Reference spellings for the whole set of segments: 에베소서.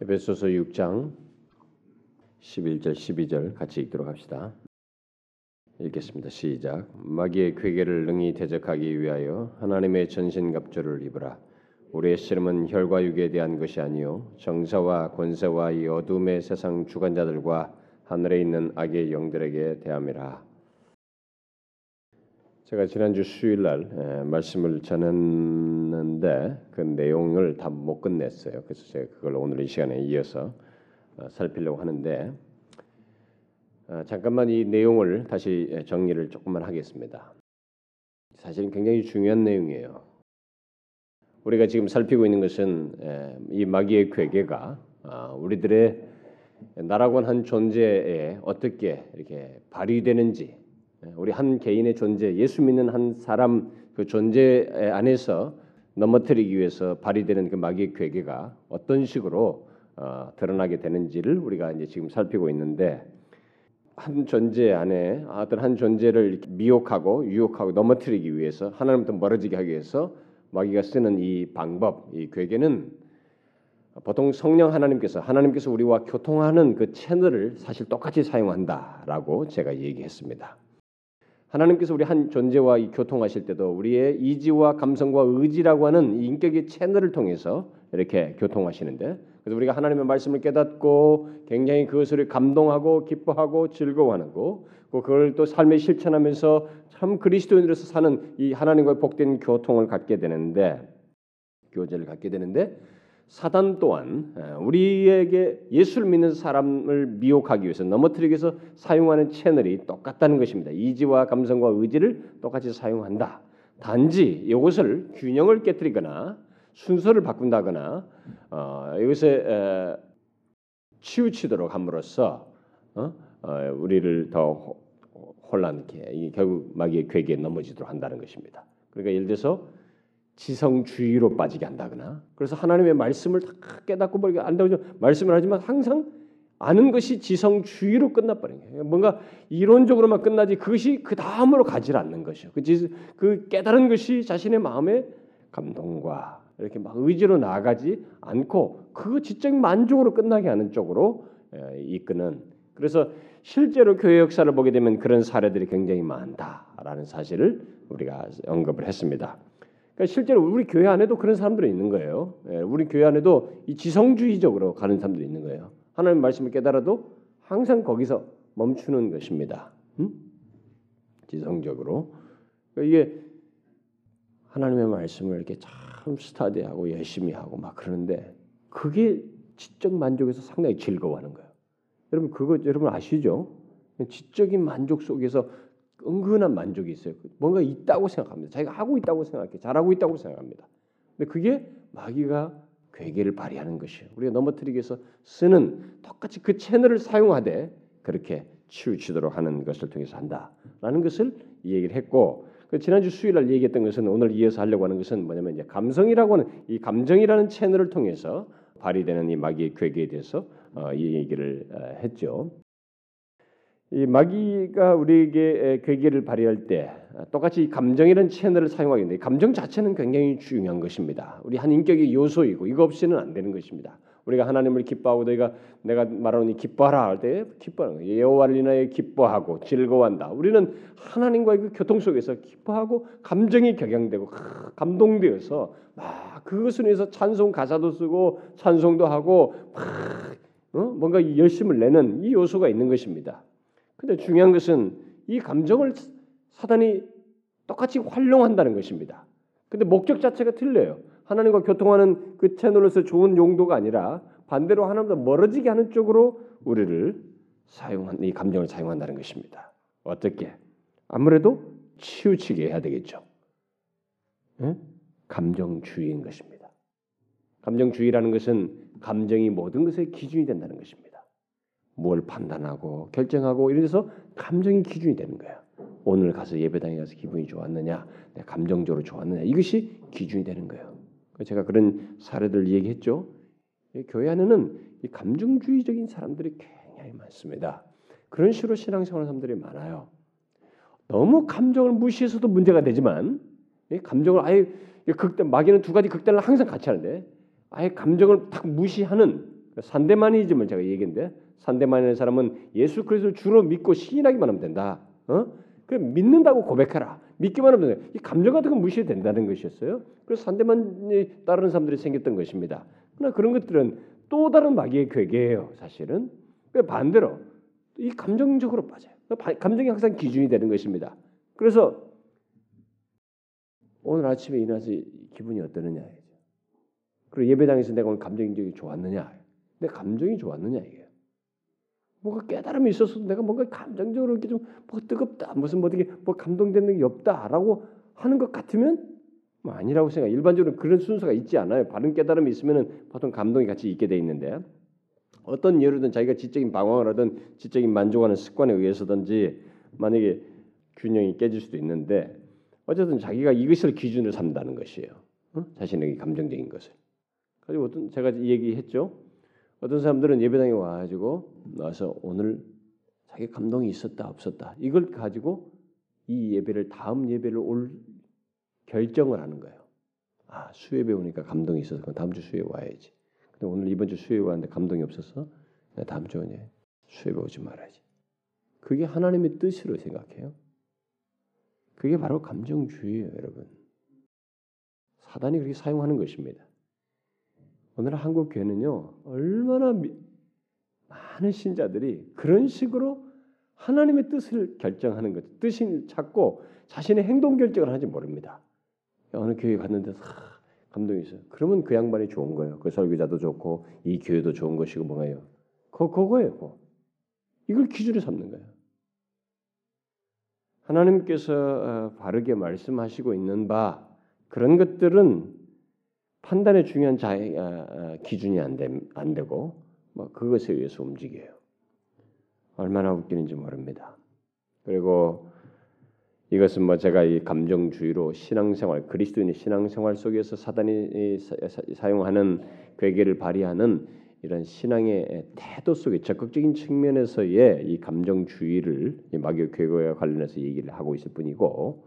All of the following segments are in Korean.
에베소서 6장 11절 12절 같이 읽도록 합시다. 읽겠습니다. 시작. 마귀의 궤계를 능히 대적하기 위하여 하나님의 전신갑주를 입으라. 우리의 씨름은 혈과 육에 대한 것이 아니요 정사와 권세와 이 어둠의 세상 주관자들과 하늘에 있는 악의 영들에게 대함이라. 제가 지난주 수요일 날 말씀을 전했는데 그 내용을 다 못 끝냈어요. 그래서 제가 그걸 오늘 이 시간에 이어서 살피려고 하는데 잠깐만 이 내용을 다시 정리를 조금만 하겠습니다. 사실은 굉장히 중요한 내용이에요. 우리가 지금 살피고 있는 것은 이 마귀의 궤계가 우리들의 나라고 한 존재에 어떻게 이렇게 발휘되는지, 우리 한 개인의 존재, 예수 믿는 한 사람 그 존재 안에서 넘어뜨리기 위해서 발휘되는 그 마귀의 궤계가 어떤 식으로 드러나게 되는지를 우리가 이제 지금 살피고 있는데, 한 존재 안에 어떤 한 존재를 미혹하고 유혹하고 넘어뜨리기 위해서, 하나님부터 멀어지게 하기 위해서 마귀가 쓰는 이 방법, 이 궤계는 보통 성령 하나님께서 우리와 교통하는 그 채널을 사실 똑같이 사용한다라고 제가 얘기했습니다. 하나님께서 우리 한 존재와 이 교통하실 때도 우리의 이지와 감성과 의지라고 하는 인격의 채널을 통해서 이렇게 교통하시는데, 그래서 우리가 하나님의 말씀을 깨닫고 굉장히 그것을 감동하고 기뻐하고 즐거워하고 그걸 또 삶에 실천하면서 참 그리스도인으로서 사는 이 하나님과의 복된 교통을 갖게 되는데, 교제를 갖게 되는데, 사단 또한 우리에게 예수를 믿는 사람을 미혹하기 위해서 넘어뜨리기 위해서 사용하는 채널이 똑같다는 것입니다. 이지와 감성과 의지를 똑같이 사용한다. 단지 이것을 균형을 깨뜨리거나 순서를 바꾼다거나 이것에 치우치도록 함으로써 우리를 더 혼란케, 결국 마귀의 궤계에 넘어지도록 한다는 것입니다. 그러니까 예를 들어서 지성주의로 빠지게 한다거나, 그래서 하나님의 말씀을 다 깨닫고 버리게 안다고 말씀을 하지만 항상 아는 것이 지성주의로 끝나버린 거예요. 뭔가 이론적으로만 끝나지 그것이 그 다음으로 가지 않는 것이죠. 그 깨달은 것이 자신의 마음의 감동과 이렇게 막 의지로 나아가지 않고 그 지적 만족으로 끝나게 하는 쪽으로 이끄는, 그래서 실제로 교회 역사를 보게 되면 그런 사례들이 굉장히 많다라는 사실을 우리가 언급을 했습니다. 그러니까 실제로 우리 교회 안에도 그런 사람들이 있는 거예요. 우리 교회 안에도 이 지성주의적으로 가는 사람들이 있는 거예요. 하나님의 말씀을 깨달아도 항상 거기서 멈추는 것입니다. 지성적으로. 그러니까 이게 하나님의 말씀을 이렇게 참 스터디하고 열심히 하고 막 그러는데 그게 지적 만족에서 상당히 즐거워하는 거예요. 여러분 그거 여러분 아시죠? 지적인 만족 속에서 은근한 만족이 있어요. 뭔가 있다고 생각합니다. 자기가 하고 있다고 생각해, 잘하고 있다고 생각합니다. 근데 그게 마귀가 궤계를 발휘하는 것이에요. 우리가 넘어뜨리기 위해서 쓰는 똑같이 그 채널을 사용하되 그렇게 치우치도록 하는 것을 통해서 한다라는 것을 이 얘기를 했고, 지난주 수요일날 얘기했던 것은 오늘 이어서 하려고 하는 것은 뭐냐면 이제 감성이라고 하는 이 감정이라는 채널을 통해서 발휘되는 이 마귀의 궤계에 대해서 이 얘기를 했죠. 이 마귀가 우리에게 궤계를 발휘할 때 똑같이 감정이라는 채널을 사용하게 되는데, 감정 자체는 굉장히 중요한 것입니다. 우리 한 인격의 요소이고 이거 없이는 안 되는 것입니다. 우리가 하나님을 기뻐하고 내가 말하는 이 기뻐하라 할 때 기뻐하는 거예요. 여호와를 인하여 기뻐하고 즐거워한다. 우리는 하나님과의 그 교통 속에서 기뻐하고 감정이 격양되고 감동되어서 막 그것을 위해서 찬송 가사도 쓰고 찬송도 하고 막 뭔가 열심을 내는 이 요소가 있는 것입니다. 근데 중요한 것은 이 감정을 사단이 똑같이 활용한다는 것입니다. 근데 목적 자체가 틀려요. 하나님과 교통하는 그 채널로서 좋은 용도가 아니라 반대로 하나님과 멀어지게 하는 쪽으로 우리를 사용한 이 감정을 사용한다는 것입니다. 어떻게? 아무래도 치우치게 해야 되겠죠. 응? 감정주의인 것입니다. 감정주의라는 것은 감정이 모든 것의 기준이 된다는 것입니다. 뭘 판단하고 결정하고 이런 데서 감정이 기준이 되는 거야. 오늘 가서 예배당에 가서 기분이 좋았느냐, 내가 감정적으로 좋았느냐, 이것이 기준이 되는 거예요. 제가 그런 사례들 얘기했죠. 교회 안에는 이 감정주의적인 사람들이 굉장히 많습니다. 그런 식으로 신앙생활하는 사람들이 많아요. 너무 감정을 무시해서도 문제가 되지만, 감정을 아예 극단, 마귀는 두 가지 극단을 항상 같이 하는데 아예 감정을 딱 무시하는 산데마니즘을 제가 얘기했는데 산데마니는 사람은 예수 그리스도를 주로 믿고 시인하기만 하면 된다. 그 믿는다고 고백하라. 믿기만 하면 된다. 이 감정 같은 건 무시해도 된다는 것이었어요. 그래서 산데만이 따르는 사람들이 생겼던 것입니다. 그러나 그런 것들은 또 다른 마귀의 괴계예요. 사실은. 반대로 이 감정적으로 빠져요. 감정이 항상 기준이 되는 것입니다. 그래서 오늘 아침에 일어나서 기분이 어떠느냐. 그리고 예배당에서 내가 오늘 감정적이 좋았느냐. 내 감정이 좋았느냐 이게. 뭔가 깨달음이 있었어도 내가 뭔가 감정적으로 이렇게 좀 뭐 뜨겁다, 무슨 뭐 어떻게 뭐 감동되는 게 없다라고 하는 것 같으면 뭐 아니라고 생각. 일반적으로 그런 순서가 있지 않아요. 바른 깨달음이 있으면은 보통 감동이 같이 있게 돼 있는데 어떤 예로든 자기가 지적인 방황을 하든 지적인 만족하는 습관에 의해서든지 만약에 균형이 깨질 수도 있는데 어쨌든 자기가 이것을 기준으로 삼다는 것이에요. 자신에게 감정적인 것을. 그리고 어떤 제가 이 얘기했죠. 어떤 사람들은 예배당에 와가지고 나와서 오늘 자기 감동이 있었다 없었다 이걸 가지고 이 예배를 다음 예배를 올 결정을 하는 거예요. 아 수요일에 오니까 감동이 있어서 그럼 다음 주 수요일에 와야지. 근데 오늘 이번 주 수요일에 왔는데 감동이 없어서 다음 주에 수요일에 오지 말아야지. 그게 하나님의 뜻으로 생각해요. 그게 바로 감정주의예요, 여러분. 사단이 그렇게 사용하는 것입니다. 오늘 한국 교회는요. 얼마나 많은 신자들이 그런 식으로 하나님의 뜻을 결정하는 거죠. 뜻을 찾고 자신의 행동 결정을 하지 모릅니다. 어느 교회 갔는데 감동이 있어요. 그러면 그 양반이 좋은 거예요. 그 설교자도 좋고 이 교회도 좋은 것이고 뭐예요. 그거예요. 이걸 기준으로 삼는 거예요. 하나님께서 바르게 말씀하시고 있는 바 그런 것들은 판단의 중요한 기준이 안 되고 뭐 그것에 의해서 움직여요. 얼마나 웃기는지 모릅니다. 그리고 이것은 뭐 제가 이 감정주의로 신앙생활, 그리스도인의 신앙생활 속에서 사단이 사용하는 괴계를 발휘하는 이런 신앙의 태도 속에 적극적인 측면에서의 이 감정주의를 이 마귀의 괴계와 관련해서 얘기를 하고 있을 뿐이고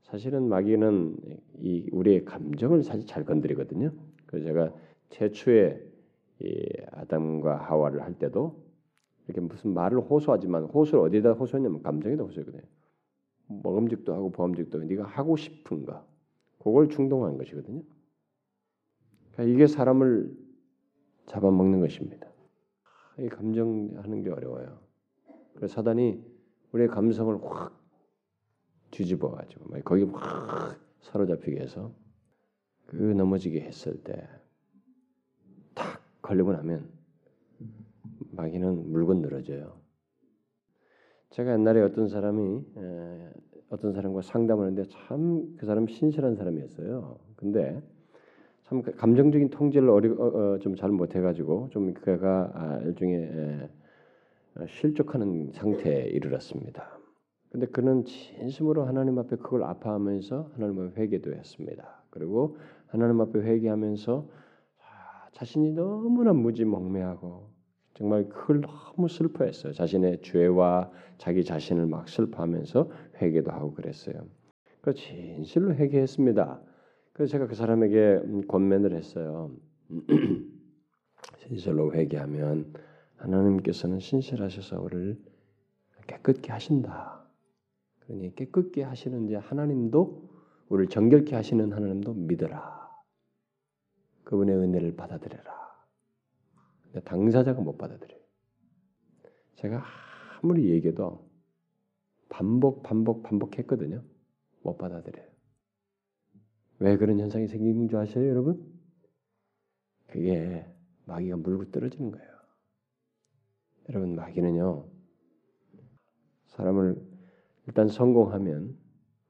사실은 마귀는 이 우리의 감정을 사실 잘 건드리거든요. 그래서 제가 최초에 이 아담과 하와를 할 때도 이렇게 무슨 말을 호소하지만 호소를 어디다 호소했냐면 감정에다 호소했거든요. 먹음직도 하고 보암직도 네가 하고 싶은 거 그걸 충동한 것이거든요. 그러니까 이게 사람을 잡아먹는 것입니다. 이 감정하는 게 어려워요. 그래서 사단이 우리의 감성을 확 뒤집어가지고 막 거기 막 사로잡히게 해서 그 넘어지게 했을 때 탁 걸리고 나면 마귀는 물건 늘어져요. 제가 옛날에 어떤 사람이 어떤 사람과 상담을 하는데 참 그 사람 신실한 사람이었어요. 근데 참 감정적인 통제를 좀 잘 못해가지고 좀 그가 일종의 실족하는 상태에 이르렀습니다. 근데 그는 진심으로 하나님 앞에 그걸 아파하면서 하나님 앞에 회개도 했습니다. 그리고 하나님 앞에 회개하면서 자신이 너무나 무지몽매하고 정말 그걸 너무 슬퍼했어요. 자신의 죄와 자기 자신을 막 슬퍼하면서 회개도 하고 그랬어요. 그래서 진실로 회개했습니다. 그래서 제가 그 사람에게 권면을 했어요. 진실로 회개하면 하나님께서는 신실하셔서 우리를 깨끗게 하신다. 그러니 깨끗게 하시는 이제 하나님도 우리를 정결케 하시는 하나님도 믿어라. 그분의 은혜를 받아들여라. 근데 당사자가 못 받아들여요. 제가 아무리 얘기해도 반복했거든요. 못 받아들여요. 왜 그런 현상이 생긴 줄 아세요, 여러분? 그게 마귀가 물고 떨어지는 거예요. 여러분, 마귀는요. 사람을 일단 성공하면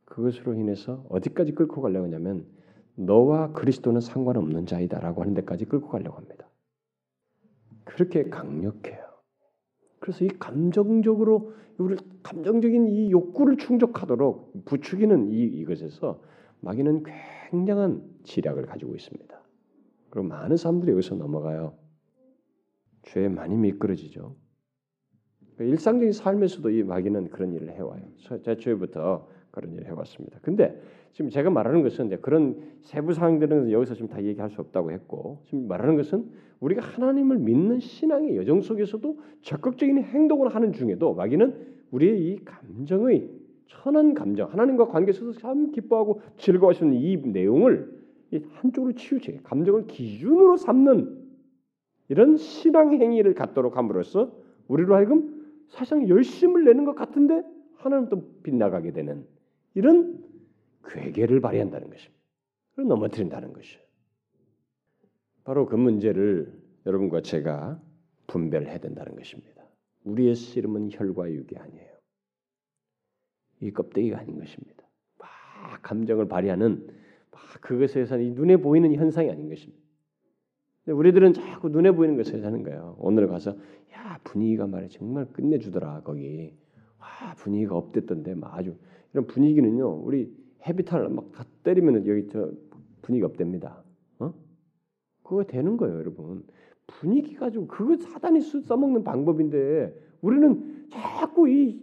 그것으로 인해서 어디까지 끌고 가려고 하냐면 너와 그리스도는 상관없는 자이다라고 하는 데까지 끌고 가려고 합니다. 그렇게 강력해요. 그래서 이 감정적으로 우리 감정적인 이 욕구를 충족하도록 부추기는 이것에서 마귀는 굉장한 지략을 가지고 있습니다. 그리고 많은 사람들이 여기서 넘어가요. 죄에 많이 미끄러지죠. 일상적인 삶에서도 이 마귀는 그런 일을 해와요. 최초부터 그런 일을 해왔습니다. 근데 지금 제가 말하는 것은 그런 세부 사항들은 여기서 지금 다 얘기할 수 없다고 했고, 지금 말하는 것은 우리가 하나님을 믿는 신앙의 여정 속에서도 적극적인 행동을 하는 중에도 마귀는 우리의 이 감정의 천한 감정, 하나님과 관계 속에서 참 기뻐하고 즐거워하시는 이 내용을 한쪽으로 치우쳐 감정을 기준으로 삼는 이런 신앙 행위를 갖도록 함으로써 우리로 하여금 사실상 열심을 내는 것 같은데 하나님 또 빗나가게 되는 이런 괴계를 발휘한다는 것입니다. 그걸 넘어뜨린다는 것이에요. 바로 그 문제를 여러분과 제가 분별해야 된다는 것입니다. 우리의 씨름은 혈과 육이 아니에요. 이 껍데기가 아닌 것입니다. 막 감정을 발휘하는 막 그것에 사는 이 눈에 보이는 현상이 아닌 것입니다. 우리들은 자꾸 눈에 보이는 것을 사는 거예요. 오늘 가서 야 분위기가 말이야 정말 끝내주더라 거기. 와 분위기가 업됐던데 막 아주 이런 분위기는요. 우리 헤비탈 막 다 때리면 여기 저 분위기 업됩니다. 어? 그거 되는 거예요, 여러분. 분위기 가지고 그거 사단이 써먹는 방법인데 우리는 자꾸 이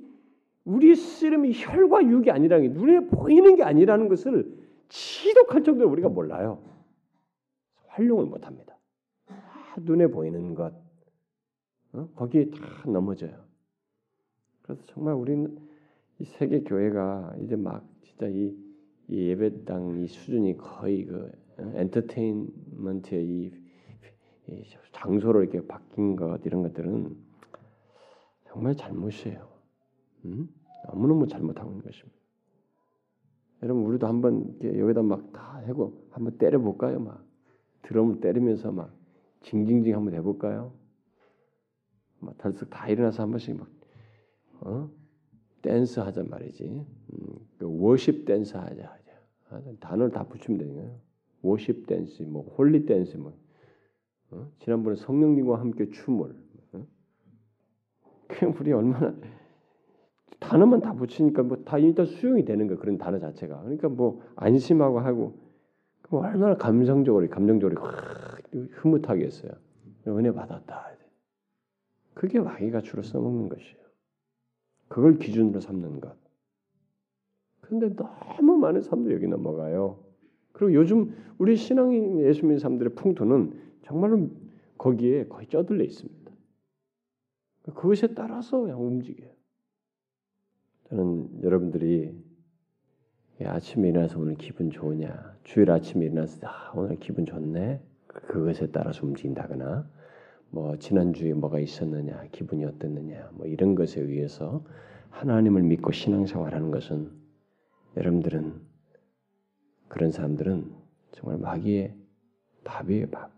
우리의 씨름이 혈과 육이 아니라는 게 눈에 보이는 게 아니라는 것을 지독할 정도로 우리가 몰라요. 활용을 못합니다. 눈에 보이는 것 거기에 다 넘어져요. 그래서 정말 우리는 이 세계 교회가 이제 막 진짜 이 예배당 이 수준이 거의 그 엔터테인먼트의 이 장소로 이렇게 바뀐 것 이런 것들은 정말 잘못이에요. 너무너무 잘못하고 있는 것입니다. 여러분 우리도 한번 여기다 막 다 하고 한번 때려볼까요? 막 드럼을 때리면서 막 징징징 한번 해볼까요? 막 덜썩 다 일어나서 한 번씩 막 댄스 하자 말이지. 워십 댄스 하자. 단어를 다 붙이면 되는 거예요. 워십 댄스, 뭐 홀리 댄스, 뭐 지난번에 성령님과 함께 춤을. 그냥 우리 얼마나 단어만 다 붙이니까 뭐 다 일단 수용이 되는 거 그런 단어 자체가. 그러니까 뭐 안심하고 하고. 얼마나 감정적으로 흐뭇하게 했어요. 은혜 받았다. 그게 마귀가 주로 써먹는 것이에요. 그걸 기준으로 삼는 것. 그런데 너무 많은 사람들이 여기 넘어가요. 그리고 요즘 우리 신앙인 예수 믿는 사람들의 풍토는 정말로 거기에 거의 쩌들려 있습니다. 그것에 따라서 그냥 움직여요. 저는 여러분들이 아침에 일어나서 오늘 기분 좋으냐, 주일 아침에 일어나서 오늘 기분 좋네, 그것에 따라서 움직인다거나 뭐 지난주에 뭐가 있었느냐, 기분이 어땠느냐 뭐 이런 것에 의해서 하나님을 믿고 신앙생활하는 것은 여러분들은 그런 사람들은 정말 마귀의 밥이에요. 밥.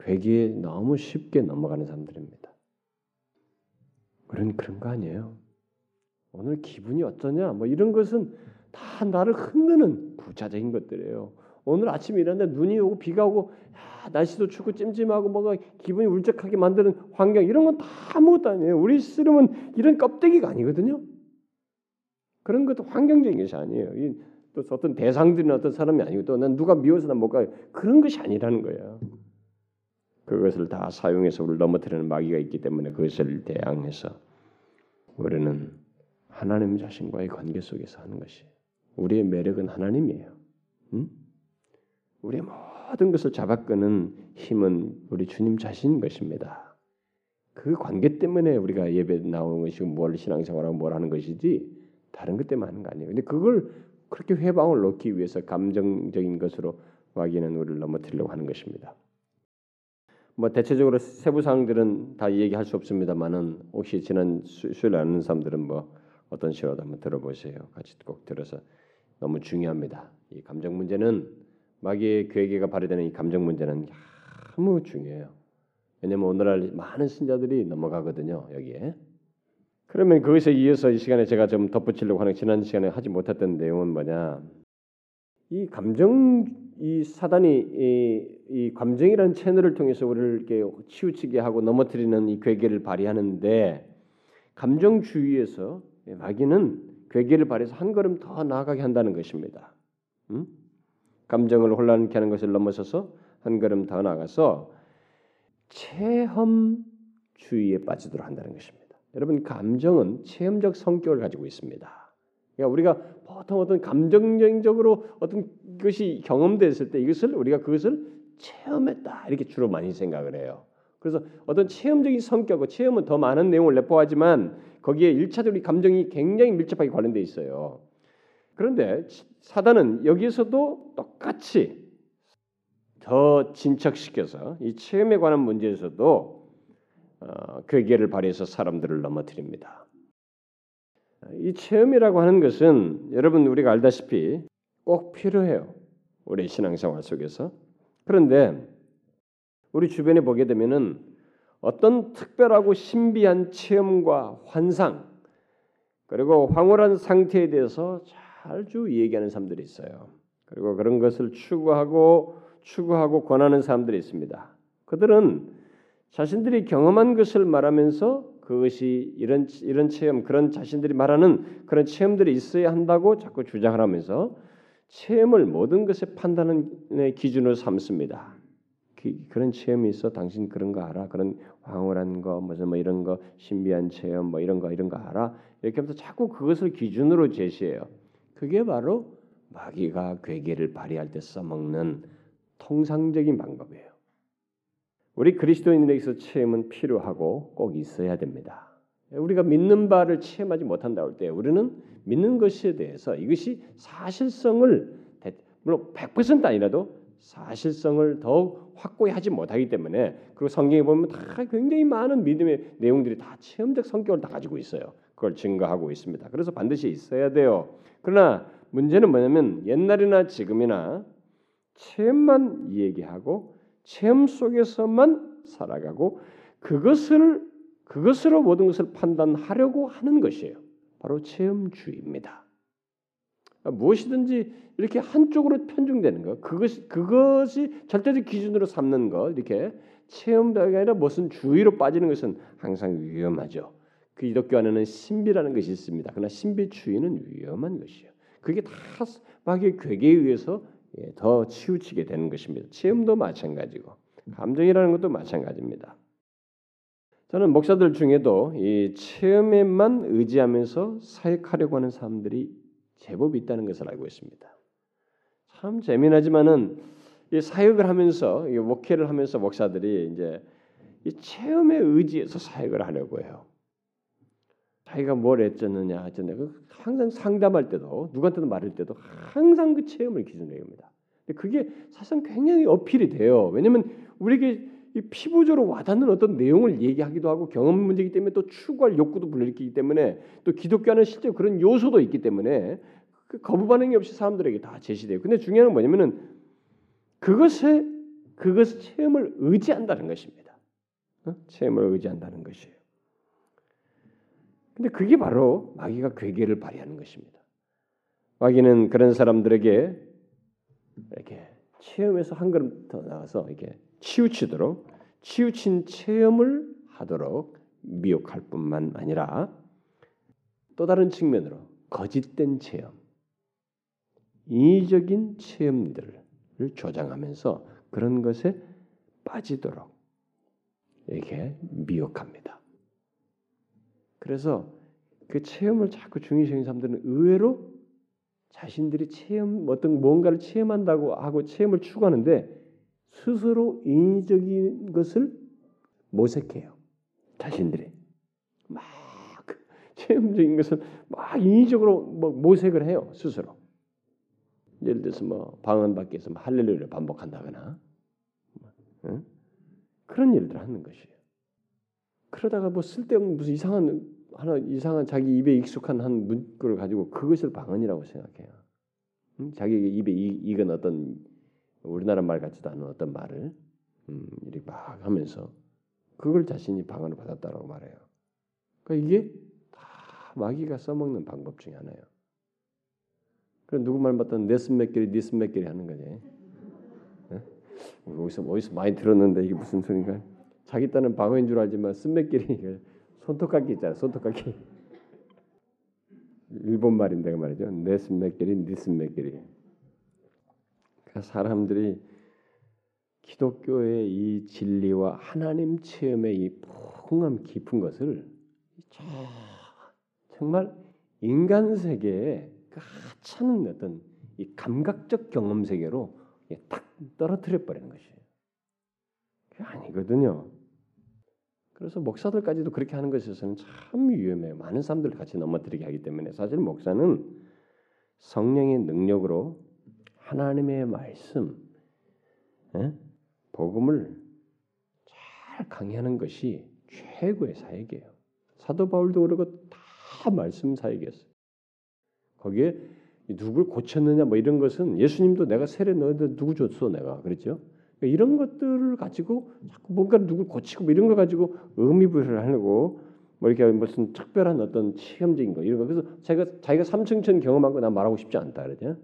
괴기에 너무 쉽게 넘어가는 사람들입니다. 우리는 그런 거 아니에요. 오늘 기분이 어떠냐? 뭐 이런 것은 다 나를 흔드는 부차적인 것들이에요. 오늘 아침에 일어났는데 눈이 오고 비가 오고 야, 날씨도 춥고 찜찜하고 뭔가 기분이 울적하게 만드는 환경 이런 건 다 아무것도 아니에요. 우리 씨름은 이런 껍데기가 아니거든요. 그런 것도 환경적인 것이 아니에요. 또 어떤 대상들이나 어떤 사람이 아니고 또 난 누가 미워서 난 못 가요. 그런 것이 아니라는 거예요. 그것을 다 사용해서 우리를 넘어뜨리는 마귀가 있기 때문에 그것을 대항해서 우리는 하나님 자신과의 관계 속에서 하는 것이 우리의 매력은 하나님이에요. 응? 우리의 모든 것을 잡아끄는 힘은 우리 주님 자신인 것입니다. 그 관계 때문에 우리가 예배 나오는 것이고 뭘 신앙생활하고 뭘 하는 것이지 다른 것 때문에 하는 거 아니에요. 근데 그걸 그렇게 회방을 놓기 위해서 감정적인 것으로 마귀는 우리를 넘어뜨리려고 하는 것입니다. 뭐 대체적으로 세부 사항들은 다 얘기할 수 없습니다만은 혹시 지난 수요일에 아는 사람들은 뭐 어떤 식으로도 한번 들어보세요. 같이 꼭 들어서 너무 중요합니다. 이 감정 문제는 마귀의 괴계가 발휘되는 이 감정 문제는 너무 중요해요. 왜냐하면 오늘날 많은 신자들이 넘어가거든요. 여기에. 그러면 그것에 이어서 이 시간에 제가 좀 덧붙이려고 하는 지난 시간에 하지 못했던 내용은 뭐냐? 이 감정, 이 사단이 이 감정이라는 채널을 통해서 우리를 이렇게 치우치게 하고 넘어뜨리는 이 괴계를 발휘하는데 감정주의에서 마귀는 괴계를 발휘해서 한 걸음 더 나아가게 한다는 것입니다. 감정을 혼란케 하는 것을 넘어서서 한 걸음 더 나아가서 체험주의에 빠지도록 한다는 것입니다. 여러분 감정은 체험적 성격을 가지고 있습니다. 그러니까 우리가 보통 어떤 감정적으로 어떤 것이 경험됐을 때 이것을 우리가 그것을 체험했다 이렇게 주로 많이 생각을 해요. 그래서 어떤 체험적인 성격과 체험은 더 많은 내용을 내포하지만 거기에 일차적으로 감정이 굉장히 밀접하게 관련돼 있어요. 그런데 사단은 여기에서도 똑같이 더 진척시켜서 이 체험에 관한 문제에서도 괴계를 발휘해서 사람들을 넘어뜨립니다. 이 체험이라고 하는 것은 여러분 우리가 알다시피 꼭 필요해요. 우리 신앙생활 속에서. 그런데 우리 주변에 보게 되면은 어떤 특별하고 신비한 체험과 환상 그리고 황홀한 상태에 대해서 자주 얘기하는 사람들이 있어요. 그리고 그런 것을 추구하고 권하는 사람들이 있습니다. 그들은 자신들이 경험한 것을 말하면서 그것이 이런 체험, 그런 자신들이 말하는 그런 체험들이 있어야 한다고 자꾸 주장을 하면서 체험을 모든 것에 판단의 기준으로 삼습니다. 그런 체험이 있어 당신 그런 거 알아? 그런 황홀한 거 무슨 뭐 이런 거 신비한 체험 뭐 이런 거 알아? 이렇게 하면서 자꾸 그것을 기준으로 제시해요. 그게 바로 마귀가 괴계를 발휘할 때 써먹는 통상적인 방법이에요. 우리 그리스도인에게서 체험은 필요하고 꼭 있어야 됩니다. 우리가 믿는 바를 체험하지 못한다 할 때 우리는 믿는 것에 대해서 이것이 사실성을 물론 100% 아니라도 사실성을 더욱 확고히 하지 못하기 때문에 그리고 성경에 보면 다 굉장히 많은 믿음의 내용들이 다 체험적 성격을 다 가지고 있어요. 그걸 증거하고 있습니다. 그래서 반드시 있어야 돼요. 그러나 문제는 뭐냐면 옛날이나 지금이나 체험만 얘기하고 체험 속에서만 살아가고 그것으로 모든 것을 판단하려고 하는 것이에요. 바로 체험주의입니다. 무엇이든지 이렇게 한쪽으로 편중되는 것, 그것이 절대적 기준으로 삼는 것, 이렇게 체험자가 아니라 무슨 주의로 빠지는 것은 항상 위험하죠. 기독교 안에는 신비라는 것이 있습니다. 그러나 신비주의는 위험한 것이에요. 그게 다 마귀의 괴계에 의해서 더 치우치게 되는 것입니다. 체험도 마찬가지고 감정이라는 것도 마찬가지입니다. 저는 목사들 중에도 이 체험에만 의지하면서 사역하려고 하는 사람들이 제법 있다는 것을 알고 있습니다. 참 재미나지만은 이 사역을 하면서 이 목회를 하면서 목사들이 이제 이 체험에 의지해서 사역을 하려고 해요. 자기가 뭘 했었느냐 항상 상담할 때도 누구한테도 말할 때도 항상 그 체험을 기준으로 합니다. 근데 그게 사실상 굉장히 어필이 돼요. 왜냐하면 우리에게 이 피부적으로 와닿는 어떤 내용을 얘기하기도 하고 경험 문제이기 때문에 또 추구할 욕구도 불러일으키기 때문에 또 기독교 안에 실제 그런 요소도 있기 때문에 거부 반응이 없이 사람들에게 다 제시돼요. 근데 중요한 건 뭐냐면은 그것의 체험을 의지한다는 것입니다. 체험을 의지한다는 것이에요. 근데 그게 바로 마귀가 괴계를 발휘하는 것입니다. 마귀는 그런 사람들에게 이렇게 체험에서 한 걸음 더 나가서 이렇게 치우치도록 치우친 체험을 하도록 미혹할 뿐만 아니라 또 다른 측면으로 거짓된 체험, 인위적인 체험들을 조장하면서 그런 것에 빠지도록 이렇게 미혹합니다. 그래서 그 체험을 자꾸 중요시하는 사람들은 의외로 자신들이 어떤 뭔가를 체험한다고 하고 체험을 추구하는데 스스로 인위적인 것을 모색해요. 자신들이 막 체험적인 것을 막 인위적으로 모색을 해요. 스스로. 예를 들어서 방언 밖에서 할렐루야를 반복한다거나 응? 그런 일들을 하는 것이에요. 그러다가 쓸데없는 무슨 이상한 자기 입에 익숙한 한 문구를 가지고 그것을 방언이라고 생각해요. 응? 자기 입에 익은 어떤 우리나라 말 같지도 않은 어떤 말을 이렇게 막 하면서 그걸 자신이 방언을 받았다라고 말해요. 그러니까 이게 다 마귀가 써먹는 방법 중에 하나예요. 그럼 누구 말 봤더니 네 스몇 개리 하는 거지. 네? 어디서 많이 들었는데 이게 무슨 소린가? 자기 딴은 방언인 줄 알지만 스몇 개리 손톱깎이 있잖아. 손톱깎이. 일본 말인데 그 말이죠. 네 스몇 개리. 사람들이 기독교의 이 진리와 하나님 체험의 이 풍함 깊은 것을 정말 인간 세계에 그 하찮은 어떤 이 감각적 경험 세계로 딱 떨어뜨려 버리는 것이에요. 그게 아니거든요. 그래서 목사들까지도 그렇게 하는 것에 있어서는 참 위험해요. 많은 사람들을 같이 넘어뜨리게 하기 때문에 사실 목사는 성령의 능력으로 하나님의 말씀, 복음을 잘 강의하는 것이 최고의 사역이에요. 사도 바울도 그러고 다 말씀 사역이었어요. 거기에 누굴 고쳤느냐 뭐 이런 것은 예수님도 내가 세례 너희들 누구 줬어 내가 그랬죠. 그러니까 이런 것들을 가지고 자꾸 뭔가 누굴 고치고 뭐 이런 거 가지고 의미 부여를 하려고 뭐 이렇게 무슨 특별한 어떤 체험적인 거 이런 거 그래서 자기가 삼층천 경험한 거 나 말하고 싶지 않다 그러죠.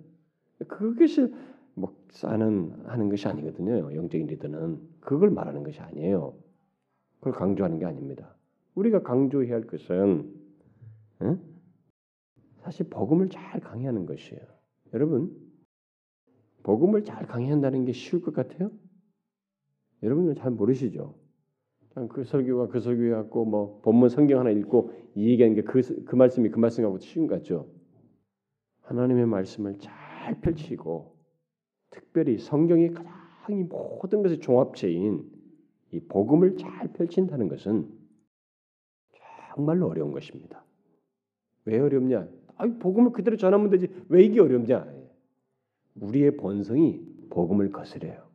그것이 목사는 하는 것이 아니거든요. 영적인 리더는 그걸 말하는 것이 아니에요. 그걸 강조하는 게 아닙니다. 우리가 강조해야 할 것은 사실 복음을 잘 강의하는 것이에요. 여러분, 복음을 잘 강의한다는 게 쉬울 것 같아요? 여러분은 잘 모르시죠? 그 설교가 그 설교 갖고 뭐 본문 성경 하나 읽고 이 얘기하는 게 그 말씀이 그 말씀하고 쉬운 것 같죠? 하나님의 말씀을 잘 펼치고 특별히 성경이 가장 이 모든 것의 종합체인 이 복음을 잘 펼친다는 것은 정말로 어려운 것입니다. 왜 어렵냐? 복음을 그대로 전하면 되지 왜 이게 어렵냐? 우리의 본성이 복음을 거스려요.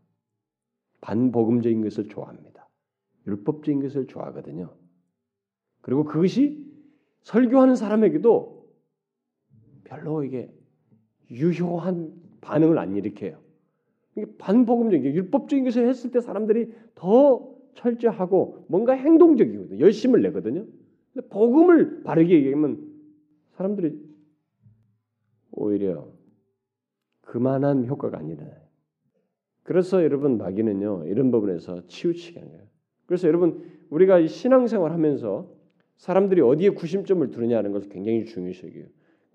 반복음적인 것을 좋아합니다. 율법적인 것을 좋아하거든요. 그리고 그것이 설교하는 사람에게도 별로 이게 유효한 반응을 안 일으켜요. 반복음적인 율법적인 것을 했을 때 사람들이 더 철저하고 뭔가 행동적이거든요. 열심을 내거든요. 근데 복음을 바르게 얘기하면 사람들이 오히려 그만한 효과가 아니라 그래서 여러분 마귀는요 이런 부분에서 치우치게 하는 거예요. 그래서 여러분 우리가 신앙생활하면서 사람들이 어디에 구심점을 두느냐는 것을 굉장히 중요시해요.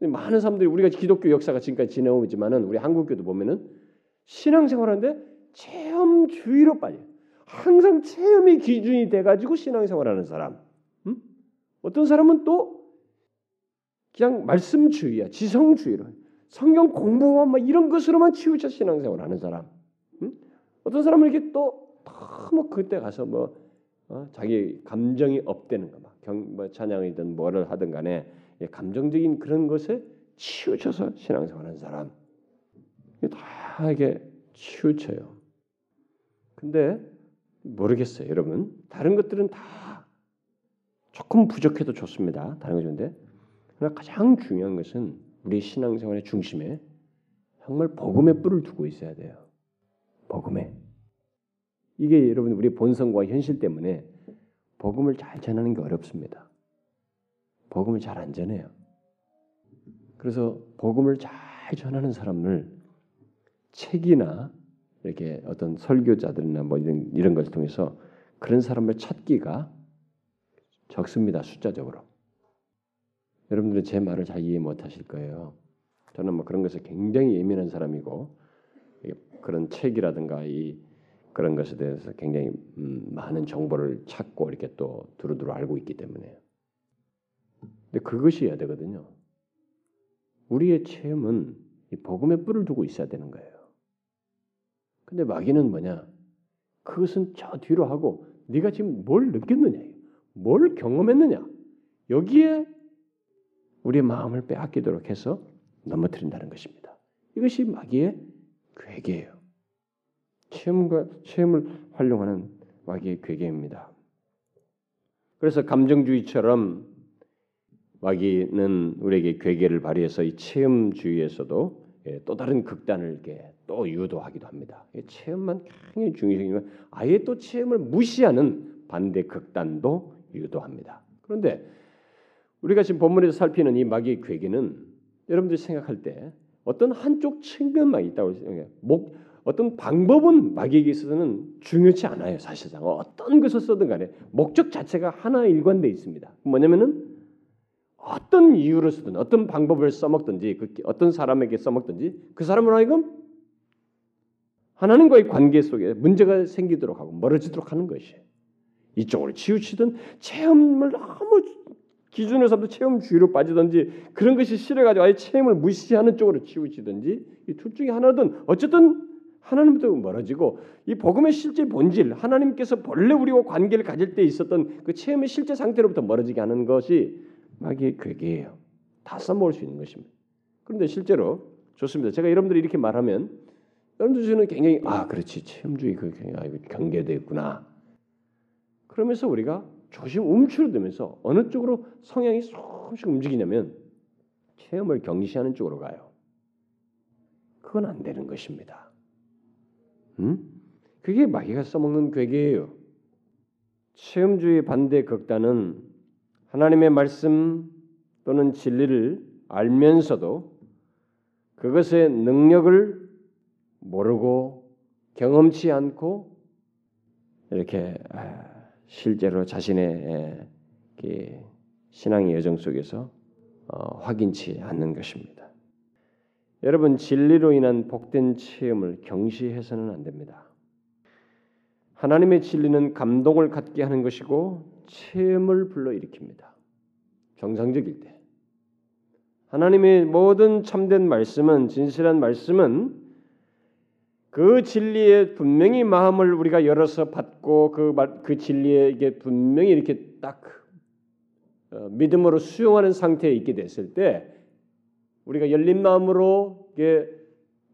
많은 사람들이 우리가 기독교 역사가 지금까지 지나오지만은 우리 한국교도 보면은 신앙생활하는데 체험주의로 빠져요. 항상 체험이 기준이 돼가지고 신앙생활하는 사람. 어떤 사람은 또 그냥 말씀주의야, 지성주의로 성경 공부만 막 이런 것으로만 치우쳐 신앙생활하는 사람. 어떤 사람은 이렇게 또 너무 그때 가서 뭐 자기 감정이 업되는 거 막 찬양이든 뭐를 하든 간에 감정적인 그런 것에 치우쳐서 신앙생활하는 사람. 다 이게 치우쳐요. 근데 모르겠어요, 여러분. 다른 것들은 다 조금 부족해도 좋습니다. 다른 거 좋은데. 그러나 가장 중요한 것은 우리 신앙생활의 중심에 정말 복음의 뿔을 두고 있어야 돼요. 복음에. 이게 여러분 우리 본성과 현실 때문에 복음을 잘 전하는 게 어렵습니다. 복음을 잘 안 전해요. 그래서 복음을 잘 전하는 사람을 책이나 이렇게 어떤 설교자들이나 뭐 이런 것을 통해서 그런 사람을 찾기가 적습니다. 숫자적으로. 여러분들은 제 말을 잘 이해 못하실 거예요. 저는 뭐 그런 것에 굉장히 예민한 사람이고 그런 책이라든가 그런 것에 대해서 굉장히 많은 정보를 찾고 이렇게 또 두루두루 알고 있기 때문에. 근데 그것이어야 되거든요. 우리의 체험은 이 복음의 뿔을 두고 있어야 되는 거예요. 근데 마귀는 뭐냐? 그것은 저 뒤로 하고 네가 지금 뭘 느꼈느냐? 뭘 경험했느냐? 여기에 우리의 마음을 빼앗기도록 해서 넘어뜨린다는 것입니다. 이것이 마귀의 괴계예요. 체험을 활용하는 마귀의 괴계입니다. 그래서 감정주의처럼 마귀는 우리에게 괴계를 발휘해서 이 체험주의에서도 또 다른 극단을 이렇게 또 유도하기도 합니다. 체험만 굉장히 중요하지만 아예 또 체험을 무시하는 반대 극단도 유도합니다. 그런데 우리가 지금 본문에서 살피는 이 마귀의 괴기는 여러분들이 생각할 때 어떤 한쪽 측면만 있다고 생각해요. 어떤 방법은 마귀에게 있어서는 중요치 않아요. 사실상 어떤 것을 써든 간에 목적 자체가 하나 일관되어 있습니다. 뭐냐면은 어떤 이유를 쓰든 어떤 방법을 써먹든지 어떤 사람에게 써먹든지 그 사람으로 하여금 하나님과의 관계 속에 문제가 생기도록 하고 멀어지도록 하는 것이에요. 이쪽으로 치우치든 체험을 아무 기준에서부터 체험주의로 빠지든지 그런 것이 싫어가지고 아예 체험을 무시하는 쪽으로 치우치든지 이 둘 중에 하나든 어쨌든 하나님부터 멀어지고 이 복음의 실제 본질, 하나님께서 본래 우리와 관계를 가질 때 있었던 그 체험의 실제 상태로부터 멀어지게 하는 것이 마귀의 괴계예요. 다 써먹을 수 있는 것입니다. 그런데 실제로 좋습니다. 제가 여러분들이 이렇게 말하면 여러분들은 굉장히 아 그렇지 체험주의 그 경계되어 있구나. 그러면서 우리가 조심 움츠러들면서 어느 쪽으로 성향이 조금씩 움직이냐면 체험을 경시하는 쪽으로 가요. 그건 안 되는 것입니다. 그게 마귀가 써먹는 괴계예요. 체험주의 반대 극단은 하나님의 말씀 또는 진리를 알면서도 그것의 능력을 모르고 경험치 않고 이렇게 실제로 자신의 신앙의 여정 속에서 확인치 않는 것입니다. 여러분, 진리로 인한 복된 체험을 경시해서는 안 됩니다. 하나님의 진리는 감동을 갖게 하는 것이고 체험을 불러일으킵니다. 정상적일 때. 하나님의 모든 참된 말씀은, 진실한 말씀은 그 진리에 분명히 마음을 우리가 열어서 받고 그 진리에게 분명히 이렇게 딱 믿음으로 수용하는 상태에 있게 됐을 때 우리가 열린 마음으로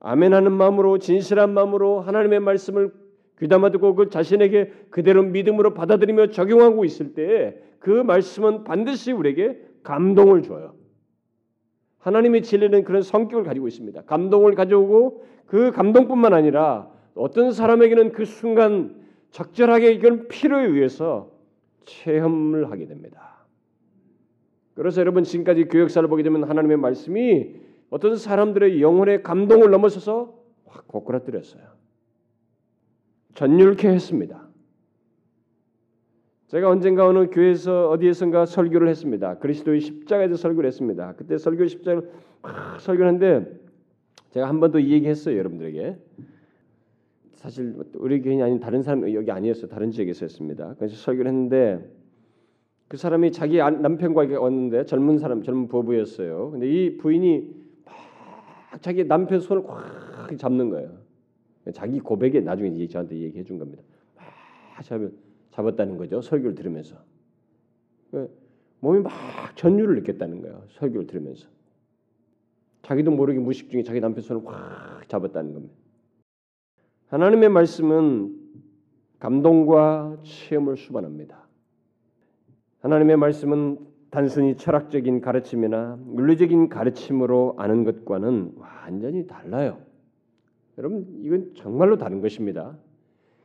아멘하는 마음으로 진실한 마음으로 하나님의 말씀을 귀담아 듣고 그 자신에게 그대로 믿음으로 받아들이며 적용하고 있을 때 그 말씀은 반드시 우리에게 감동을 줘요. 하나님의 진리는 그런 성격을 가지고 있습니다. 감동을 가져오고 그 감동뿐만 아니라 어떤 사람에게는 그 순간 적절하게 이런 필요에 의해서 체험을 하게 됩니다. 그래서 여러분 지금까지 교회 역사를 보게 되면 하나님의 말씀이 어떤 사람들의 영혼의 감동을 넘어서서 확 고꾸라뜨렸어요. 전율케 했습니다. 제가 언젠가 어느 교회에서 어디에선가 설교를 했습니다. 그리스도의 십자가에 대해서 설교를 했습니다. 그때 설교의 십자가를 막 설교하는데 제가 한 번도 이 얘기했어요. 여러분들에게. 사실 우리 교인이 아닌 다른 사람 여기 아니었어요. 다른 지역에서 했습니다. 그래서 설교를 했는데 그 사람이 자기 남편과 왔는데 젊은 부부였어요. 근데 이 부인이 막 자기 남편 손을 꽉 잡는 거예요. 자기 고백에 나중에 이제 저한테 얘기해 준 겁니다. 막 잡았다는 거죠. 설교를 들으면서. 몸이 막 전율을 느꼈다는 거예요. 설교를 들으면서. 자기도 모르게 무식 중에 자기 남편 손을 확 잡았다는 겁니다. 하나님의 말씀은 감동과 체험을 수반합니다. 하나님의 말씀은 단순히 철학적인 가르침이나 물리적인 가르침으로 아는 것과는 완전히 달라요. 여러분 이건 정말로 다른 것입니다.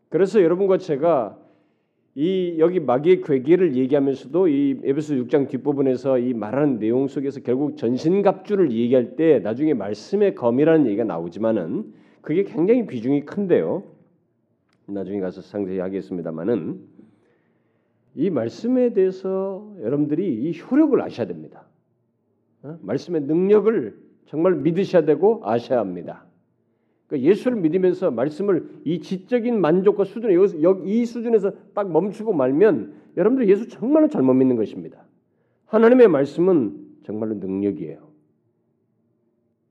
그래서 여러분과 제가 이 여기 마귀의 괴계를 얘기하면서도 이 에베소서 6장 뒷부분에서 이 말하는 내용 속에서 결국 전신갑주를 얘기할 때 나중에 말씀의 검이라는 얘기가 나오지만은 그게 굉장히 비중이 큰데요. 나중에 가서 상세히 하겠습니다만은 이 말씀에 대해서 여러분들이 이 효력을 아셔야 됩니다. 말씀의 능력을 정말 믿으셔야 되고 아셔야 합니다. 예수를 믿으면서 말씀을 이 지적인 만족과 수준에 이 수준에서 딱 멈추고 말면 여러분들 예수 정말로 잘못 믿는 것입니다. 하나님의 말씀은 정말로 능력이에요.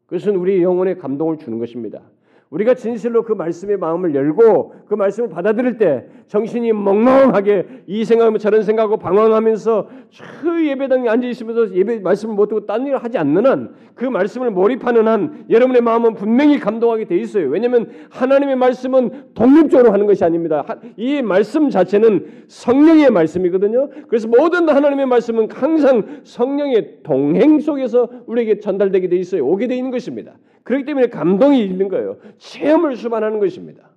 그것은 우리 영혼에 감동을 주는 것입니다. 우리가 진실로 그 말씀의 마음을 열고 그 말씀을 받아들일 때 정신이 멍멍하게 이 생각하면 저런 생각하고 방황하면서 저 예배당에 앉아있으면서 예배 말씀을 못 듣고 딴 일을 하지 않는 한 그 말씀을 몰입하는 한 여러분의 마음은 분명히 감동하게 돼 있어요. 왜냐하면 하나님의 말씀은 독립적으로 하는 것이 아닙니다. 이 말씀 자체는 성령의 말씀이거든요. 그래서 모든 하나님의 말씀은 항상 성령의 동행 속에서 우리에게 전달되게 돼 있어요. 오게 돼 있는 것입니다. 그렇기 때문에 감동이 있는 거예요. 체험을 수반하는 것입니다.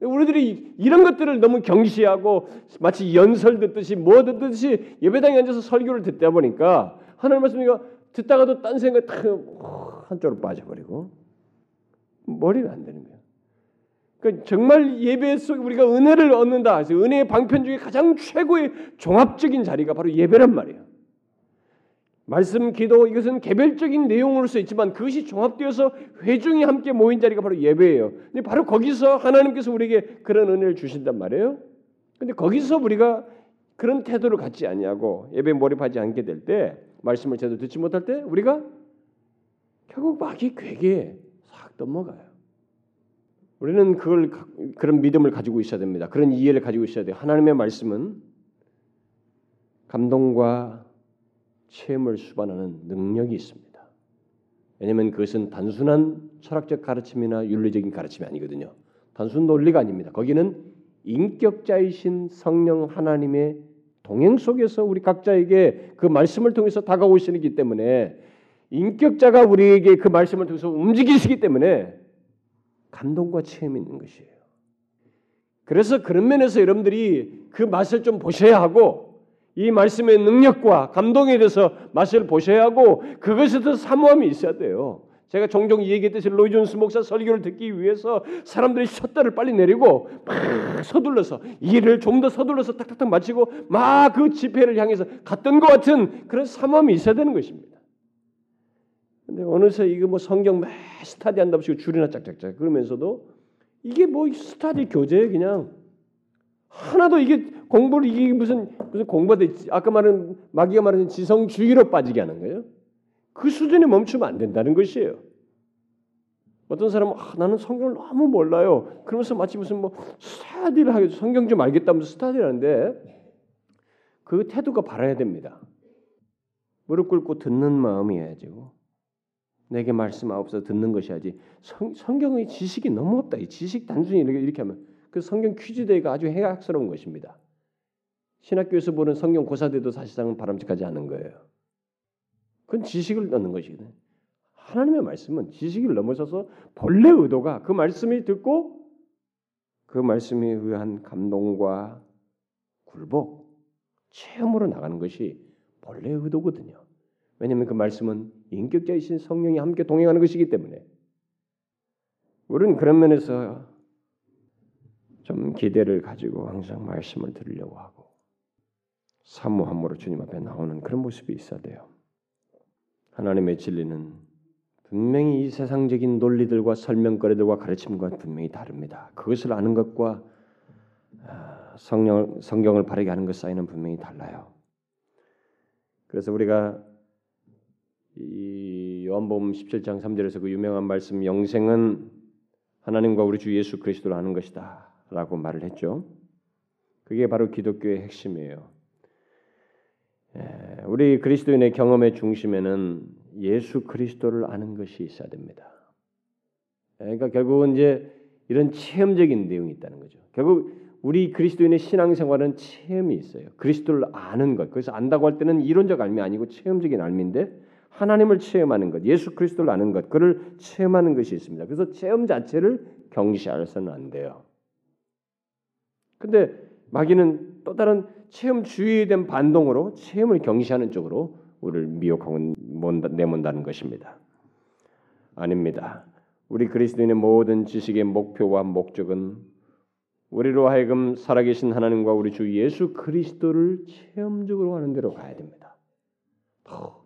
우리들이 이런 것들을 너무 경시하고 마치 연설 듣듯이 뭐 듣듯이 예배당에 앉아서 설교를 듣다 보니까 하나님 말씀이니까 듣다가도 딴 생각 한쪽으로 빠져버리고 머리는 안 되는 거예요. 그러니까 정말 예배 속에 우리가 은혜를 얻는다. 그래서 은혜의 방편 중에 가장 최고의 종합적인 자리가 바로 예배란 말이에요. 말씀, 기도 이것은 개별적인 내용으로서 있지만 그것이 종합되어서 회중이 함께 모인 자리가 바로 예배예요. 근데 바로 거기서 하나님께서 우리에게 그런 은혜를 주신단 말이에요. 근데 거기서 우리가 그런 태도를 갖지 아니하고 예배에 몰입하지 않게 될 때, 말씀을 제대로 듣지 못할 때 우리가 결국 마귀 괴계에 싹 넘어가요. 우리는 그런 믿음을 가지고 있어야 됩니다. 그런 이해를 가지고 있어야 돼요. 하나님의 말씀은 감동과 체험을 수반하는 능력이 있습니다. 왜냐하면 그것은 단순한 철학적 가르침이나 윤리적인 가르침이 아니거든요. 단순 논리가 아닙니다. 거기는 인격자이신 성령 하나님의 동행 속에서 우리 각자에게 그 말씀을 통해서 다가오시기 때문에, 인격자가 우리에게 그 말씀을 통해서 움직이시기 때문에 감동과 체험이 있는 것이에요. 그래서 그런 면에서 여러분들이 그 맛을 좀 보셔야 하고, 이 말씀의 능력과 감동에 대해서 맛을 보셔야 하고, 그것에 대해서 사모함이 있어야 돼요. 제가 종종 얘기했듯이 로이 존스 목사 설교를 듣기 위해서 사람들이 셧다를 빨리 내리고 막 서둘러서 일을 좀 더 서둘러서 탁탁탁 마치고 막 그 집회를 향해서 갔던 것 같은 그런 사모함이 있어야 되는 것입니다. 근데 어느새 이거 뭐 성경 막 스타디 한답시고 줄이나 짝짝짝 그러면서도 이게 뭐 스타디 교재에 그냥 하나도 이게 공부를 이게 무슨 공부가 됐지, 아까 말한 마귀가 말하는 지성주의로 빠지게 하는 거예요. 그 수준에 멈추면 안 된다는 것이에요. 어떤 사람은 나는 성경을 너무 몰라요. 그러면서 마치 무슨 뭐 스타디를 하겠죠. 성경 좀 알겠다면서 스타디를 하는데 그 태도가 바라야 됩니다. 무릎 꿇고 듣는 마음이어야죠. 내게 말씀 없어서 듣는 것이야지. 성경의 지식이 너무 없다. 이 지식 단순히 이렇게 하면. 그 성경 퀴즈데이가 아주 해악스러운 것입니다. 신학교에서 보는 성경 고사대도 사실상은 바람직하지 않은 거예요. 그건 지식을 얻는 것이거든요. 하나님의 말씀은 지식을 넘어서서 본래 의도가 그 말씀이 듣고 그 말씀에 의한 감동과 굴복, 체험으로 나가는 것이 본래 의도거든요. 왜냐하면 그 말씀은 인격자이신 성령이 함께 동행하는 것이기 때문에. 우리는 그런 면에서 좀 기대를 가지고 항상 말씀을 들으려고 하고 사모함으로 주님 앞에 나오는 그런 모습이 있어야 돼요. 하나님의 진리는 분명히 이 세상적인 논리들과 설명거리들과 가르침과 분명히 다릅니다. 그것을 아는 것과 성경을 바르게 하는 것 사이는 분명히 달라요. 그래서 우리가 이 요한복음 17장 3절에서 그 유명한 말씀, 영생은 하나님과 우리 주 예수 그리스도를 아는 것이다 라고 말을 했죠. 그게 바로 기독교의 핵심이에요. 우리 그리스도인의 경험의 중심에는 예수 그리스도를 아는 것이 있어야 됩니다. 그러니까 결국은 이제 이런 체험적인 내용이 있다는 거죠. 결국 우리 그리스도인의 신앙생활은 체험이 있어요. 그리스도를 아는 것. 그래서 안다고 할 때는 이론적 알미 아니고 체험적인 알미인데, 하나님을 체험하는 것, 예수 그리스도를 아는 것, 그를 체험하는 것이 있습니다. 그래서 체험 자체를 경시해서는 안 돼요. 근데 마귀는 또 다른 체험주의에 대한 반동으로 체험을 경시하는 쪽으로 우리를 미혹하고 내몬다는 것입니다. 아닙니다. 우리 그리스도인의 모든 지식의 목표와 목적은 우리로 하여금 살아계신 하나님과 우리 주 예수 그리스도를 체험적으로 하는 데로 가야 됩니다.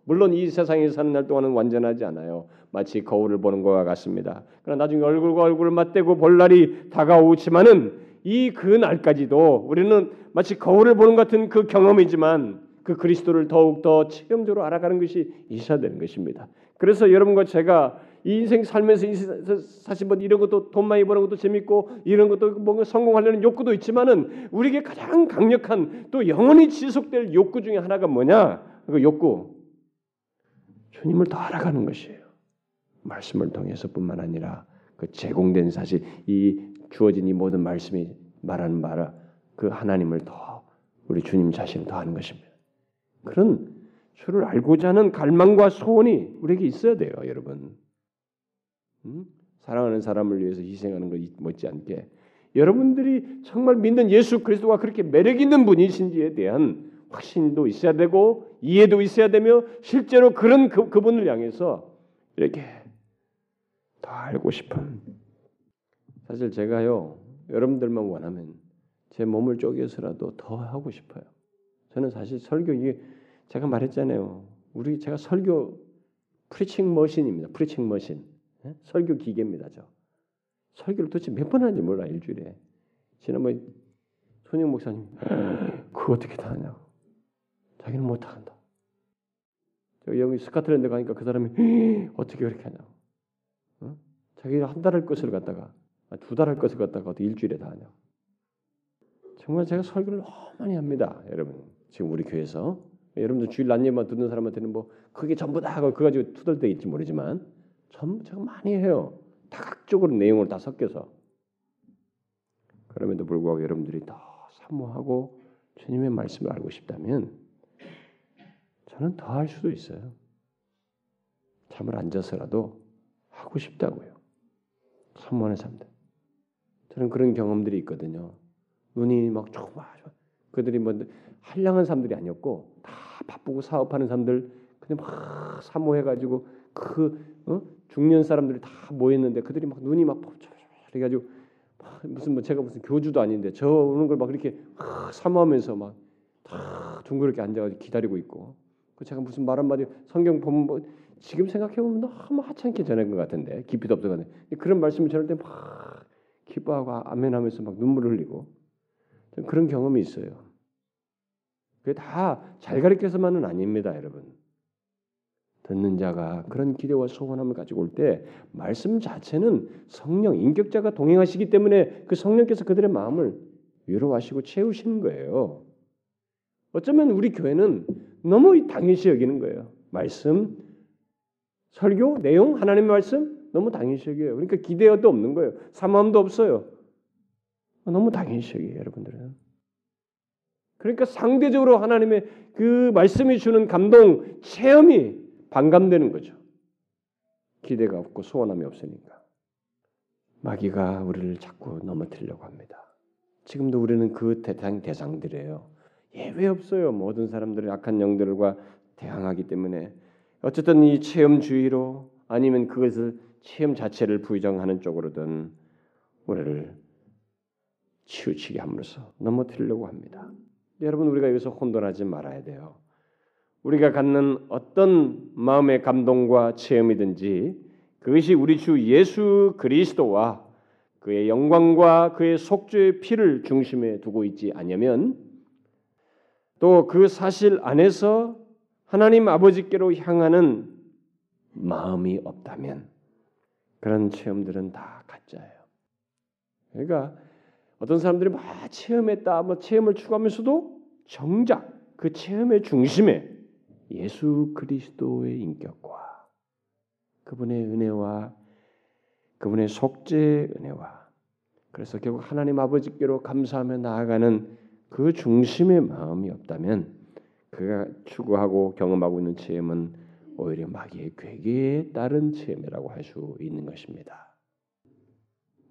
물론 이 세상에 사는 날 동안은 완전하지 않아요. 마치 거울을 보는 것과 같습니다. 그러나 나중에 얼굴과 얼굴을 맞대고 볼 날이 다가오지만은 이 그날까지도 우리는 마치 거울을 보는 같은 그 경험이지만 그 그리스도를 더욱더 체험적으로 알아가는 것이 있어야 되는 것입니다. 그래서 여러분과 제가 이 인생 살면서 사실 뭐 이런 것도 돈 많이 버는 것도 재밌고 이런 것도 뭔가 성공하려는 욕구도 있지만은 우리에게 가장 강력한 또 영원히 지속될 욕구 중에 하나가 뭐냐? 그 욕구, 주님을 더 알아가는 것이에요. 말씀을 통해서뿐만 아니라 그 제공된 사실 이 주어진 이 모든 말씀이 말하는 바라 그 하나님을 더 우리 주님 자신을 더 아는 것입니다. 그런 주를 알고자 하는 갈망과 소원이 우리에게 있어야 돼요, 여러분. 사랑하는 사람을 위해서 희생하는 것 못지않게 여러분들이 정말 믿는 예수 그리스도가 그렇게 매력 있는 분이신지에 대한 확신도 있어야 되고 이해도 있어야 되며, 실제로 그런 그분을 향해서 이렇게 더 알고 싶은. 사실 제가요, 여러분들만 원하면 제 몸을 쪼개서라도 더 하고 싶어요. 저는 사실 설교, 이게 제가 말했잖아요. 제가 설교 프리칭 머신입니다. 프리칭 머신. 네? 설교 기계입니다. 저. 설교를 도대체 몇 번 하는지 몰라, 일주일에. 지난번에 손영 목사님 그거 어떻게 다 하냐고. 자기는 못한다. 저 영국 스카틀랜드 가니까 그 사람이 어떻게 그렇게 하냐고. 어? 자기가 한 달 할 것을 갖다가 두 달 할 것을 갖다가 어떻게 일주일에 다 하냐고. 정말 제가 설교를 너무 많이 합니다. 여러분 지금 우리 교회에서 여러분들 주일 낮에만 듣는 사람한테는 뭐 그게 전부다 하고 그거 가지고 투덜대일지 모르지만 전부 제가 많이 해요. 다각적으로 내용을 다 섞여서. 그럼에도 불구하고 여러분들이 더 사모하고 주님의 말씀을 알고 싶다면 저는 더 할 수도 있어요. 잠을 안 자서라도 하고 싶다고요. 선문의 삶들. 저는 그런 경험들이 있거든요. 눈이 막 조그마. 그들이 뭐 한량한 사람들이 아니었고 다 바쁘고 사업하는 사람들 근데 막 사모해가지고 그 중년 사람들이 다 모였는데 그들이 막 눈이 막 그래가지고 무슨 뭐 제가 무슨 교주도 아닌데 저 오는 걸 막 이렇게 사모하면서 막 다 둥그렇게 앉아가지고 기다리고 있고 그 제가 무슨 말 한마디 성경 보면 뭐 지금 생각해 보면 너무 하찮게 전한 것 같은데 깊이도 없어가네. 그런 말씀을 전할 때 막 기뻐하고 아멘하면서 막 눈물을 흘리고 그런 경험이 있어요. 그게 다 잘 가르쳐서만은 아닙니다, 여러분. 듣는 자가 그런 기대와 소원함을 가지고 올 때 말씀 자체는 성령 인격자가 동행하시기 때문에 그 성령께서 그들의 마음을 위로하시고 채우시는 거예요. 어쩌면 우리 교회는 너무 당연시 여기는 거예요. 말씀, 설교, 내용, 하나님의 말씀 너무 당연시 여기에요. 그러니까 기대도 없는 거예요. 사모함도 없어요. 너무 당연시 여기에요, 여러분들은. 그러니까 상대적으로 하나님의 그 말씀이 주는 감동, 체험이 반감되는 거죠. 기대가 없고 소원함이 없으니까. 마귀가 우리를 자꾸 넘어뜨리려고 합니다. 지금도 우리는 그 대상들이에요. 예외 없어요. 모든 사람들의 악한 영들과 대항하기 때문에 어쨌든 이 체험주의로 아니면 그것을 체험 자체를 부정하는 쪽으로든 우리를 치우치게 함으로써 넘어뜨리려고 합니다. 여러분 우리가 여기서 혼돈하지 말아야 돼요. 우리가 갖는 어떤 마음의 감동과 체험이든지 그것이 우리 주 예수 그리스도와 그의 영광과 그의 속죄의 피를 중심에 두고 있지 않으면 또 그 사실 안에서 하나님 아버지께로 향하는 마음이 없다면 그런 체험들은 다 가짜예요. 그러니까 어떤 사람들이 막 체험했다, 뭐 체험을 추구하면서도 정작 그 체험의 중심에 예수 그리스도의 인격과 그분의 은혜와 그분의 속죄의 은혜와 그래서 결국 하나님 아버지께로 감사하며 나아가는 그 중심의 마음이 없다면 그가 추구하고 경험하고 있는 체험은 오히려 마귀의 괴계에 따른 체험이라고 할 수 있는 것입니다.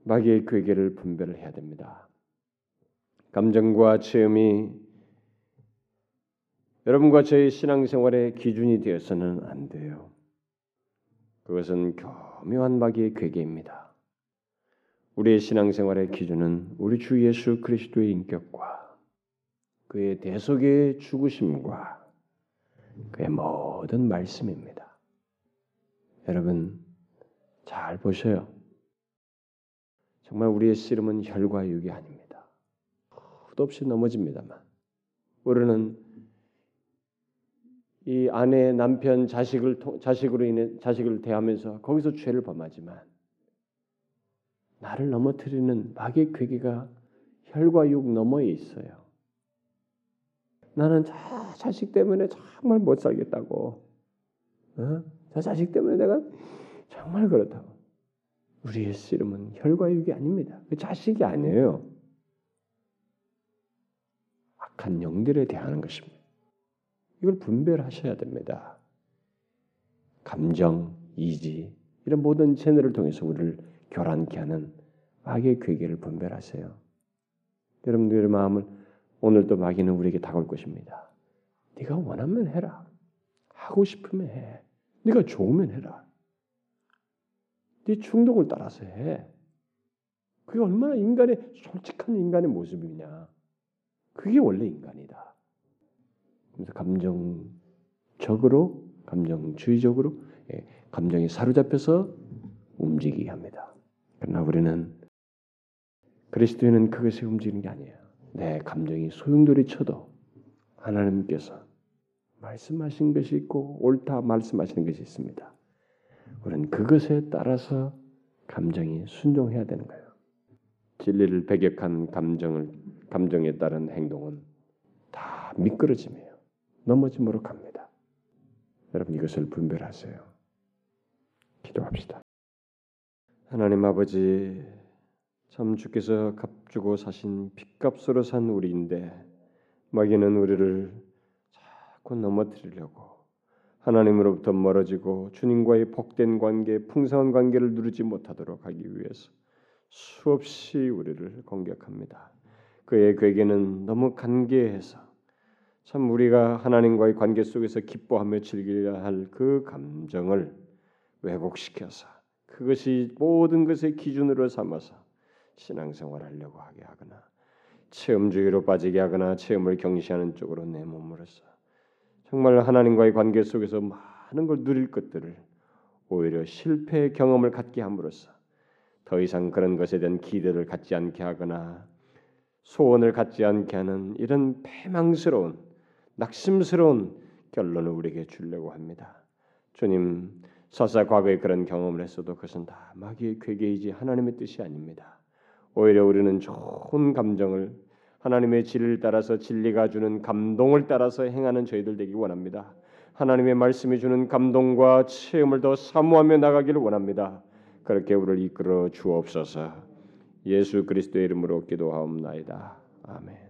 마귀의 괴계를 분별을 해야 됩니다. 감정과 체험이 여러분과 저의 신앙생활의 기준이 되어서는 안 돼요. 그것은 교묘한 마귀의 괴계입니다. 우리의 신앙생활의 기준은 우리 주 예수 그리스도의 인격과 그의 대속의 죽으심과 그의 모든 말씀입니다. 여러분 잘 보셔요. 정말 우리의 씨름은 혈과 육이 아닙니다. 끝없이 넘어집니다만 우리는 이 아내, 남편, 자식을 대하면서 거기서 죄를 범하지만 나를 넘어뜨리는 마귀의 괴계가 혈과 육 너머에 있어요. 나는 저 자식 때문에 정말 못 살겠다고, 저 자식 때문에 내가 정말 그렇다고. 우리의 씨름은 혈과 육이 아닙니다. 그 자식이 아니에요. 악한 영들에 대하는 것입니다. 이걸 분별하셔야 됩니다. 감정, 이지 이런 모든 채널을 통해서 우리를 교란케 하는 마귀의 괴계를 분별하세요. 여러분들의 마음을 오늘도 마귀는 우리에게 다가올 것입니다. 네가 원하면 해라. 하고 싶으면 해. 네가 좋으면 해라. 네 충동을 따라서 해. 그게 얼마나 인간의 솔직한 인간의 모습이냐. 그게 원래 인간이다. 그래서 감정적으로, 감정주의적으로 감정이 사로잡혀서 움직이게 합니다. 그러나 우리는 그리스도인은 그것에 움직이는 게 아니에요. 내 감정이 소용돌이 쳐도 하나님께서 말씀하신 것이 있고 옳다 말씀하시는 것이 있습니다. 우리는 그것에 따라서 감정이 순종해야 되는 거예요. 진리를 배격한 감정에 따른 행동은 다 미끄러짐이에요. 넘어짐으로 갑니다. 여러분 이것을 분별하세요. 기도합시다. 하나님 아버지, 참 주께서 값주고 사신 핏값으로 산 우리인데 마귀는 우리를 자꾸 넘어뜨리려고 하나님으로부터 멀어지고 주님과의 복된 관계, 풍성한 관계를 누리지 못하도록 하기 위해서 수없이 우리를 공격합니다. 그의 괴계는 너무 간계해서 참 우리가 하나님과의 관계 속에서 기뻐하며 즐기려 할 그 감정을 왜곡시켜서 그것이 모든 것의 기준으로 삼아서 신앙생활 하려고 하게 하거나 체험주의로 빠지게 하거나 체험을 경시하는 쪽으로 내몸으로써 정말 하나님과의 관계 속에서 많은 걸 누릴 것들을 오히려 실패의 경험을 갖게 함으로써 더 이상 그런 것에 대한 기대를 갖지 않게 하거나 소원을 갖지 않게 하는 이런 패망스러운 낙심스러운 결론을 우리에게 주려고 합니다. 주님, 설사 과거에 그런 경험을 했어도 그것은 다 마귀의 괴계이지 하나님의 뜻이 아닙니다. 오히려 우리는 좋은 감정을 하나님의 진리를 따라서 진리가 주는 감동을 따라서 행하는 저희들 되기 원합니다. 하나님의 말씀이 주는 감동과 체험을 더 사모하며 나가기를 원합니다. 그렇게 우리를 이끌어 주옵소서. 예수 그리스도의 이름으로 기도하옵나이다. 아멘.